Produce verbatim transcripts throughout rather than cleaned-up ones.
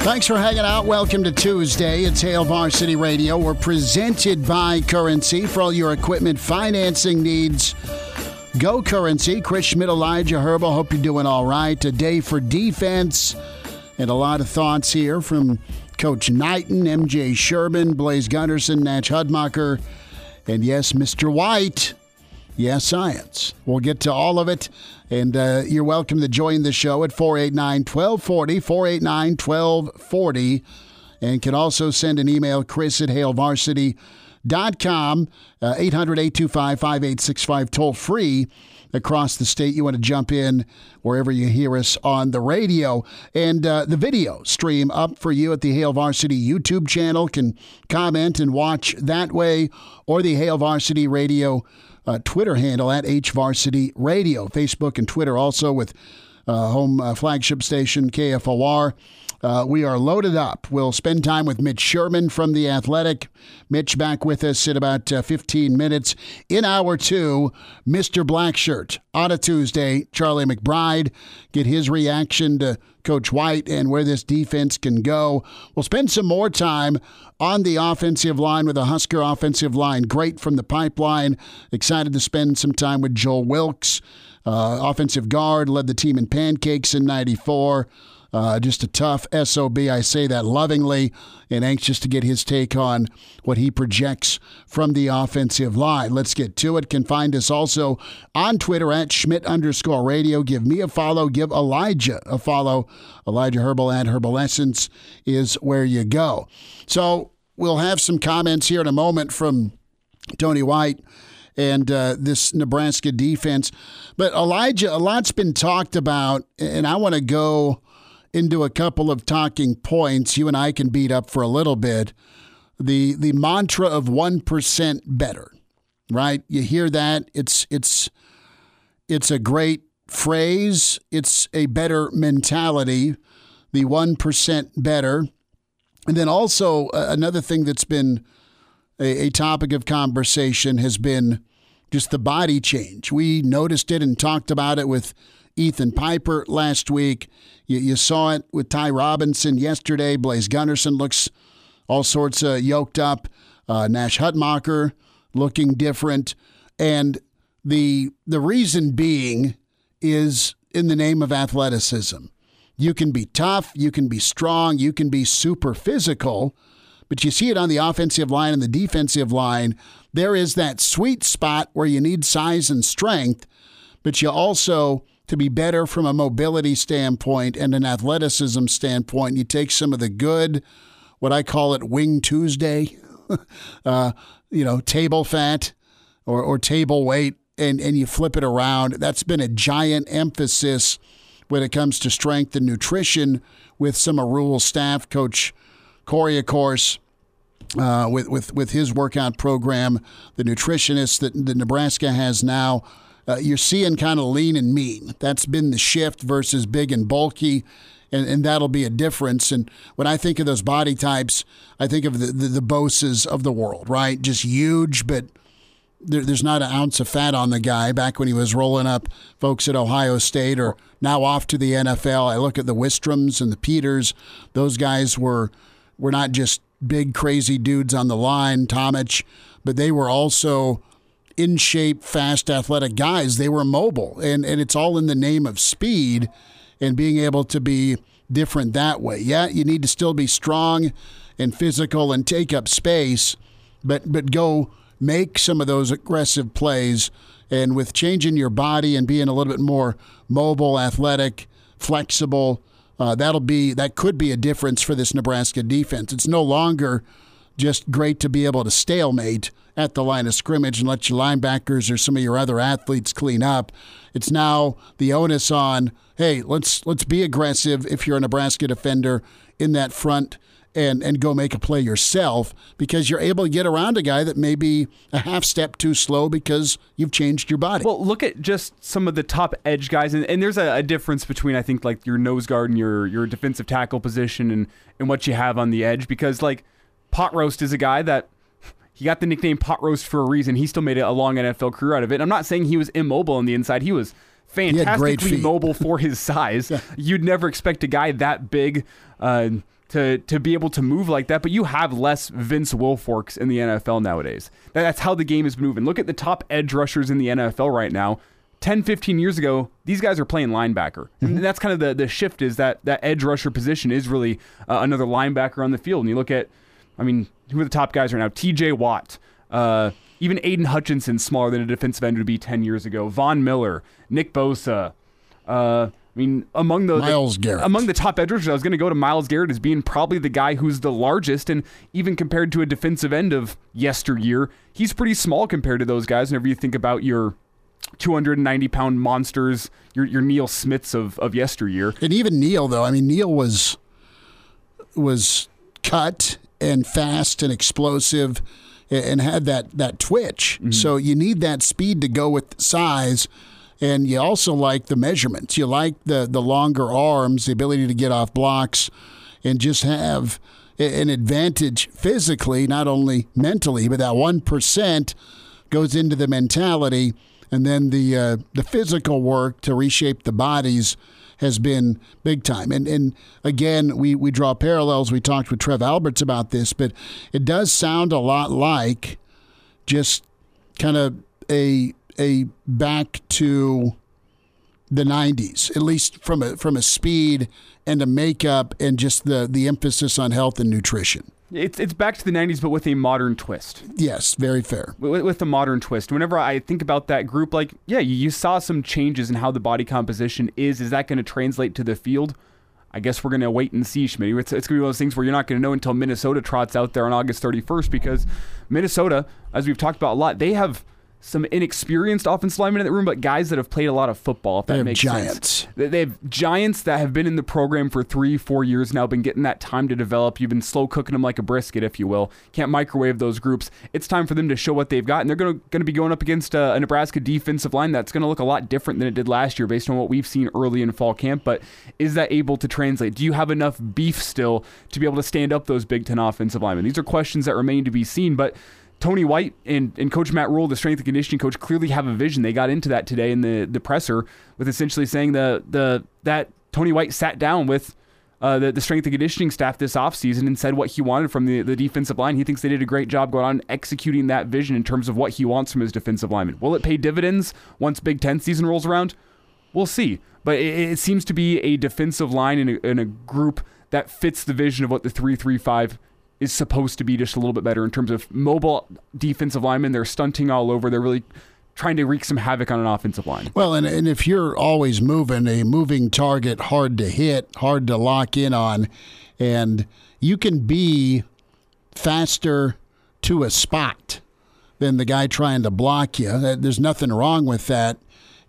Thanks for hanging out. Welcome to Tuesday. It's Hail Varsity Radio. We're presented by Currency. For all your equipment financing needs, go Currency. Chris Schmidt, Elijah Herbel. Hope you're doing all right. A day for defense. And a lot of thoughts here from Coach Knighton, M J Sherman, Blaze Gunnerson, Nash Hutmacher, and yes, Mister White. Yes, science. We'll get to all of it, and uh, you're welcome to join the show at four eight nine, one two four oh, four eight nine, one two four oh, and can also send an email, Chris at hail varsity dot com, uh, eight hundred, eight two five, five eight six five, toll-free across the state. You want to jump in wherever you hear us on the radio. And uh, the video stream up for you at the Hail Varsity YouTube channel. Can comment and watch that way, or the Hail Varsity Radio Uh, Twitter handle at HVarsity Radio. Facebook and Twitter also with uh, home uh, flagship station K F O R. Uh, we are loaded up. We'll spend time with Mitch Sherman from The Athletic. Mitch back with us in about uh, fifteen minutes. In hour two, Mister Blackshirt on a Tuesday, Charlie McBride. Get his reaction to Coach White and where this defense can go. We'll spend some more time on the offensive line with a Husker offensive line. Great from the pipeline. Excited to spend some time with Joel Wilkes, uh, offensive guard, led the team in pancakes in ninety-four. Uh, just a tough S O B. I say that lovingly, and anxious to get his take on what he projects from the offensive line. Let's get to it. Can find us also on Twitter at Schmidt underscore radio. Give me a follow. Give Elijah a follow. Elijah Herbel at Herbal Essence is where you go. So we'll have some comments here in a moment from Tony White and uh, this Nebraska defense. But Elijah, a lot's been talked about, and I want to go into a couple of talking points you and I can beat up for a little bit. The the mantra of one percent better, right? You hear that. It's it's it's a great phrase. It's a better mentality, the one percent better. And then also uh, another thing that's been a, a topic of conversation has been just the body change. We noticed it and talked about it with Ethan Piper last week. You, you saw it with Ty Robinson yesterday. Blaze Gunnerson looks all sorts of yoked up. Uh, Nash Hutmacher looking different. And the the reason being is in the name of athleticism. You can be tough. You can be strong. You can be super physical. But you see it on the offensive line and the defensive line. There is that sweet spot where you need size and strength, but you also to be better from a mobility standpoint and an athleticism standpoint. You take some of the good, what I call it, Wing Tuesday, uh, you know, table fat or, or table weight, and, and you flip it around. That's been a giant emphasis when it comes to strength and nutrition with some of Rhule's staff. Coach Corey, of course, uh, with, with, with his workout program, the nutritionist that, that Nebraska has now. Uh, you're seeing kind of lean and mean. That's been the shift versus big and bulky, and, and that'll be a difference. And when I think of those body types, I think of the, the, the Boses of the world, right? Just huge, but there, there's not an ounce of fat on the guy. Back when he was rolling up folks at Ohio State or now off to the N F L, I look at the Wistroms and the Peters. Those guys were, were not just big, crazy dudes on the line, Tomich, but they were also in shape, fast, athletic guys. They were mobile, and, and it's all in the name of speed and being able to be different that way. Yeah, you need to still be strong and physical and take up space, but but go make some of those aggressive plays. And with changing your body and being a little bit more mobile, athletic, flexible, uh, that'll be that could be a difference for this Nebraska defense. It's no longer just great to be able to stalemate at the line of scrimmage and let your linebackers or some of your other athletes clean up. It's now the onus on, hey, let's let's be aggressive if you're a Nebraska defender in that front and, and go make a play yourself, because you're able to get around a guy that may be a half step too slow because you've changed your body. Well, look at just some of the top edge guys, and, and there's a, a difference between, I think, like your nose guard and your, your defensive tackle position and, and what you have on the edge, because like Pot Roast is a guy that he got the nickname Pot Roast for a reason. He still made a long N F L career out of it. And I'm not saying he was immobile on the inside. He was fantastically he mobile for his size. Yeah. You'd never expect a guy that big uh, to to be able to move like that. But you have less Vince Wilforks in the N F L nowadays. That's how the game is moving. Look at the top edge rushers in the N F L right now. ten, fifteen years ago, these guys are playing linebacker. And that's kind of the, the shift, is that that edge rusher position is really uh, another linebacker on the field. And you look at, I mean, who are the top guys right now? T J. Watt, uh, even Aiden Hutchinson, smaller than a defensive end would be ten years ago. Von Miller, Nick Bosa. Uh, I mean, among the Myles Garrett. among the top edge rushers, I was going to go to Myles Garrett as being probably the guy who's the largest, and even compared to a defensive end of yesteryear, he's pretty small compared to those guys. Whenever you think about your two hundred ninety pound monsters, your your Neil Smiths of of yesteryear, and even Neil though, I mean, Neil was was cut. And fast and explosive and had that, that twitch. Mm-hmm. So you need that speed to go with size, and you also like the measurements. You like the, the longer arms, the ability to get off blocks, and just have an advantage physically, not only mentally, but that one percent goes into the mentality, and then the uh, the physical work to reshape the bodies has been big time. And and again, we, we draw parallels. We talked with Trev Alberts about this, but it does sound a lot like just kind of a a back to the nineties, at least from a from a speed and a makeup and just the, the emphasis on health and nutrition. It's it's back to the nineties, but with a modern twist. Yes, very fair. With, with a modern twist. Whenever I think about that group, like, yeah, you, you saw some changes in how the body composition is. Is that going to translate to the field? I guess we're going to wait and see, Schmidt. It's, it's going to be one of those things where you're not going to know until Minnesota trots out there on August thirty-first, because Minnesota, as we've talked about a lot, they have some inexperienced offensive linemen in the room, but guys that have played a lot of football, if that makes sense. They have giants. They have giants that have been in the program for three, four years now, been getting that time to develop. You've been slow cooking them like a brisket, if you will. Can't microwave those groups. It's time for them to show what they've got, and they're going to be going up against a, a Nebraska defensive line that's going to look a lot different than it did last year based on what we've seen early in fall camp, but is that able to translate? Do you have enough beef still to be able to stand up those Big Ten offensive linemen? These are questions that remain to be seen, but Tony White and, and Coach Matt Rhule, the strength and conditioning coach, clearly have a vision. They got into that today in the, the presser with essentially saying the the that Tony White sat down with uh, the, the strength and conditioning staff this offseason and said what he wanted from the, the defensive line. He thinks they did a great job going on executing that vision in terms of what he wants from his defensive linemen. Will it pay dividends once Big Ten season rolls around? We'll see. But it, it seems to be a defensive line and a, and a group that fits the vision of what the three three five is supposed to be, just a little bit better in terms of mobile defensive linemen. They're stunting all over. They're really trying to wreak some havoc on an offensive line. Well, and, and if you're always moving, a moving target, hard to hit, hard to lock in on, and you can be faster to a spot than the guy trying to block you. There's nothing wrong with that,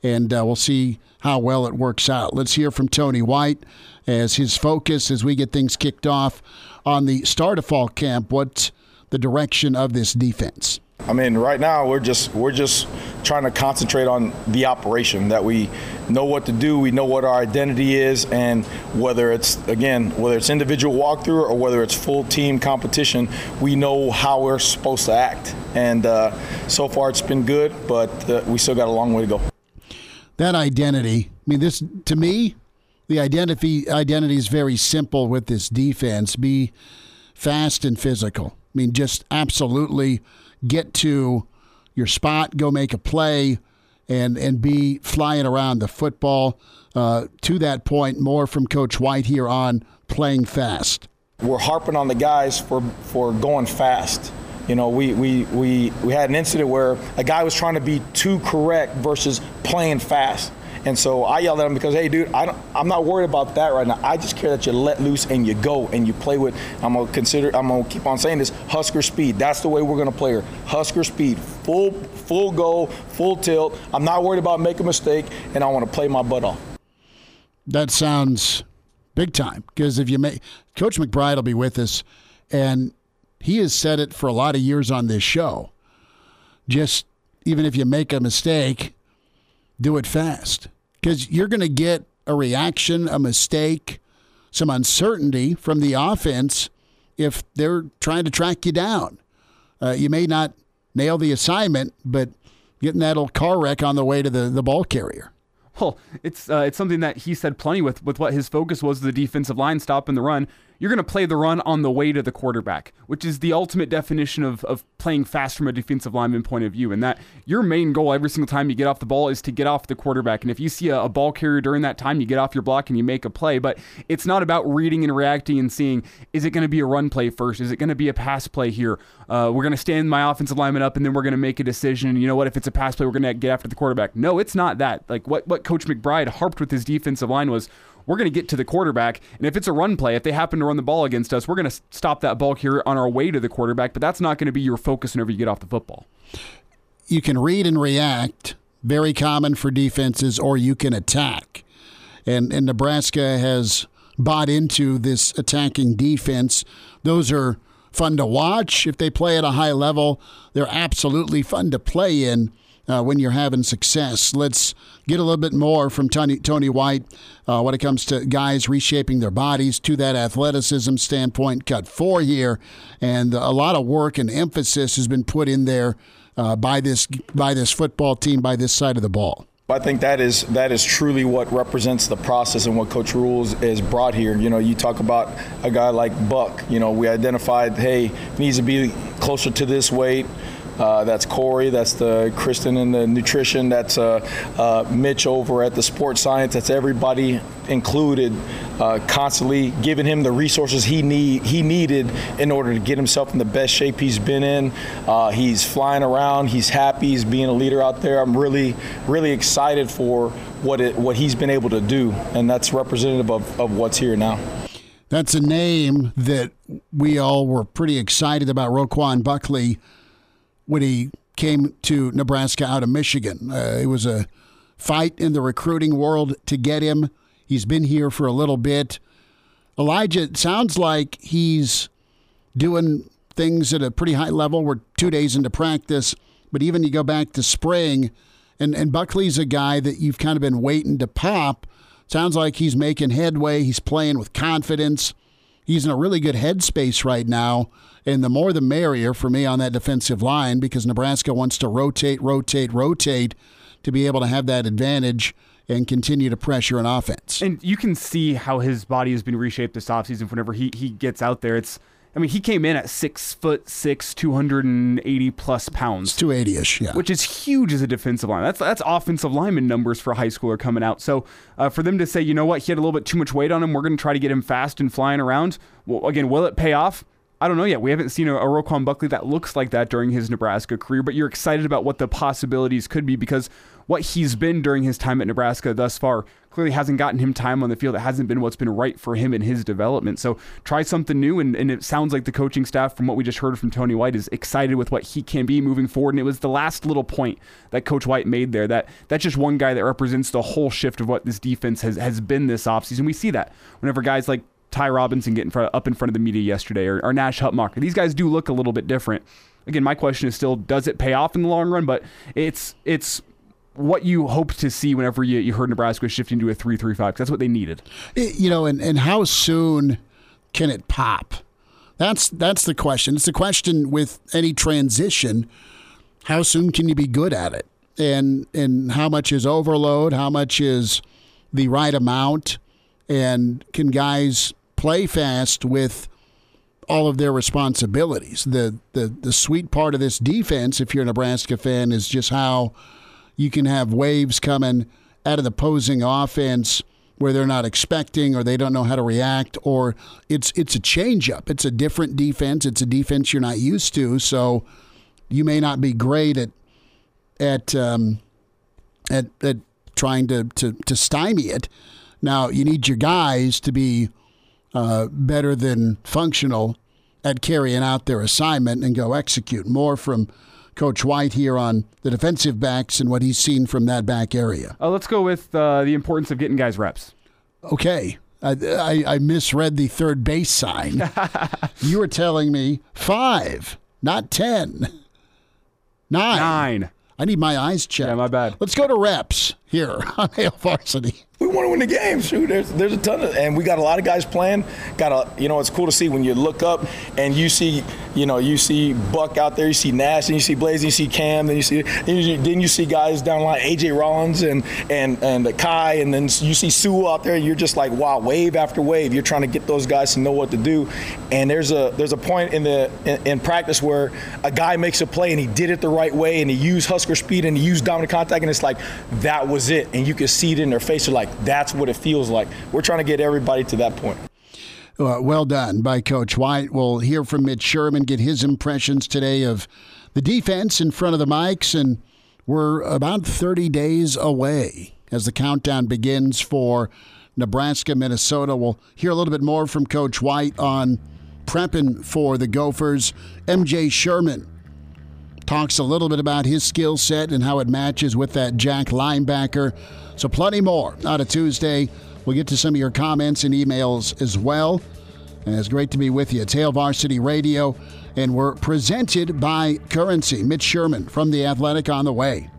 and uh, we'll see how well it works out. Let's hear from Tony White as his focus, as we get things kicked off on the start of fall camp, what's the direction of this defense? I mean, right now we're just we're just trying to concentrate on the operation, that we know what to do, we know what our identity is, and whether it's, again, whether it's individual walkthrough or whether it's full team competition, we know how we're supposed to act. And uh, so far it's been good, but uh, we still got a long way to go. That identity, I mean, this, to me, the identity identity is very simple with this defense. Be fast and physical. I mean, just absolutely get to your spot, go make a play, and, and be flying around the football. Uh, to that point, more from Coach White here on playing fast. We're harping on the guys for, for going fast. You know, we, we, we, we had an incident where a guy was trying to be too correct versus playing fast. And so I yelled at him because, hey, dude, I don't, I'm not worried about that right now. I just care that you let loose and you go and you play with, I'm going to consider, I'm going to keep on saying this, Husker speed. That's the way we're going to play her. Husker speed, full full go, full tilt. I'm not worried about making a mistake, and I want to play my butt off. That sounds big time, because if you make, Coach McBride will be with us, and he has said it for a lot of years on this show. Just even if you make a mistake, do it fast, because you're going to get a reaction, a mistake, some uncertainty from the offense if they're trying to track you down. Uh, you may not nail the assignment, but getting that old car wreck on the way to the, the ball carrier. Well, it's uh, it's something that he said plenty with, with what his focus was, the defensive line, stopping the run. You're going to play the run on the way to the quarterback, which is the ultimate definition of of playing fast from a defensive lineman point of view, and that your main goal every single time you get off the ball is to get off the quarterback. And if you see a, a ball carrier during that time, you get off your block and you make a play. But it's not about reading and reacting and seeing, is it going to be a run play first? Is it going to be a pass play here? Uh, we're going to stand my offensive lineman up, and then we're going to make a decision. You know what? If it's a pass play, we're going to get after the quarterback. No, it's not that. Like what, what Coach McBride harped with his defensive line was, we're going to get to the quarterback, and if it's a run play, if they happen to run the ball against us, we're going to stop that ball carrier on our way to the quarterback, but that's not going to be your focus whenever you get off the football. You can read and react, very common for defenses, or you can attack. And, and Nebraska has bought into this attacking defense. Those are fun to watch. If they play at a high level, they're absolutely fun to play in. Uh, when you're having success. Let's get a little bit more from Tony, Tony White uh, when it comes to guys reshaping their bodies to that athleticism standpoint. Cut four here, and a lot of work and emphasis has been put in there uh, by this by this football team, by this side of the ball. I think that is that is truly what represents the process and what Coach Rules is brought here. You know, you talk about a guy like Buck. You know, we identified, hey, he needs to be closer to this weight. Uh, that's Corey, that's the Kristen in the nutrition, that's uh, uh, Mitch over at the sports science, that's everybody included, uh, constantly giving him the resources he need he needed in order to get himself in the best shape he's been in. Uh, he's flying around, he's happy, he's being a leader out there. I'm really, really excited for what it, what he's been able to do, and that's representative of, of what's here now. That's a name that we all were pretty excited about, Roquan Buckley, when he came to Nebraska out of Michigan. Uh, it was a fight in the recruiting world to get him. He's been here for a little bit. Elijah, it sounds like he's doing things at a pretty high level. We're two days into practice, but even you go back to spring, and, and Buckley's a guy that you've kind of been waiting to pop. Sounds like he's making headway. He's playing with confidence. He's in a really good headspace right now, and the more the merrier for me on that defensive line, because Nebraska wants to rotate, rotate, rotate to be able to have that advantage and continue to pressure an offense. And you can see how his body has been reshaped this offseason whenever he, he gets out there. It's, I mean, he came in at six foot six, two hundred eighty plus pounds. two eighty ish, yeah. Which is huge as a defensive lineman. That's that's offensive lineman numbers for a high schooler coming out. So uh, for them to say, you know what, he had a little bit too much weight on him, we're going to try to get him fast and flying around. Well, again, will it pay off? I don't know yet. We haven't seen a, a Roquan Buckley that looks like that during his Nebraska career, but you're excited about what the possibilities could be, because what he's been during his time at Nebraska thus far clearly hasn't gotten him time on the field. It hasn't been what's been right for him in his development. So try something new, and, and it sounds like the coaching staff, from what we just heard from Tony White, is excited with what he can be moving forward. And it was the last little point that Coach White made there, that that's just one guy that represents the whole shift of what this defense has, has been this offseason. We see that whenever guys like Ty Robinson get in front, up in front of the media yesterday, or, or Nash Hutmacher. These guys do look a little bit different. Again, my question is still, does it pay off in the long run? But it's it's what you hoped to see whenever you, you heard Nebraska shifting to a three three five, because that's what they needed. It, you know, and, and how soon can it pop? That's, that's the question. It's the question with any transition. How soon can you be good at it? And, and how much is overload? How much is the right amount? And can guys play fast with all of their responsibilities? The, the the sweet part of this defense, if you're a Nebraska fan, is just how you can have waves coming out of the opposing offense where they're not expecting or they don't know how to react, or it's it's a changeup. It's a different defense. It's a defense you're not used to, so you may not be great at at um, at, at trying to, to, to stymie it. Now, you need your guys to be uh, better than functional at carrying out their assignment and go execute. More from Coach White here on the defensive backs and what he's seen from that back area. Uh, let's go with uh, the importance of getting guys reps. Okay. I, I, I misread the third base sign. You were telling me five, not ten. Nine. Nine. I need my eyes checked. Yeah, my bad. Let's go to reps here on Hail Varsity. We want to win the game. Shoot, there's there's a ton of, and we got a lot of guys playing. Got a, you know, it's cool to see when you look up and you see, you know, you see Buck out there, you see Nash, and you see Blaze, and you see Cam, then you see, then you, then you see guys down the line, A J Rollins and and and Kai, and then you see Sue out there. And you're just like, wow, wave after wave. You're trying to get those guys to know what to do. And there's a there's a point in the in, in practice where a guy makes a play and he did it the right way and he used Husker speed and he used dominant contact, and it's like that was it. And you can see it in their face. They're like, that's what it feels like. We're trying to get everybody to that point. Uh, well done by Coach White. We'll hear from Mitch Sherman, get his impressions today of the defense in front of the mics, and we're about thirty days away as the countdown begins for Nebraska, Minnesota. We'll hear a little bit more from Coach White on prepping for the Gophers. M J Sherman talks a little bit about his skill set and how it matches with that Jack linebacker. So plenty more out of Tuesday. We'll get to some of your comments and emails as well. And it's great to be with you. It's Hail Varsity Radio, and we're presented by Currency. Mitch Sherman from The Athletic on the way.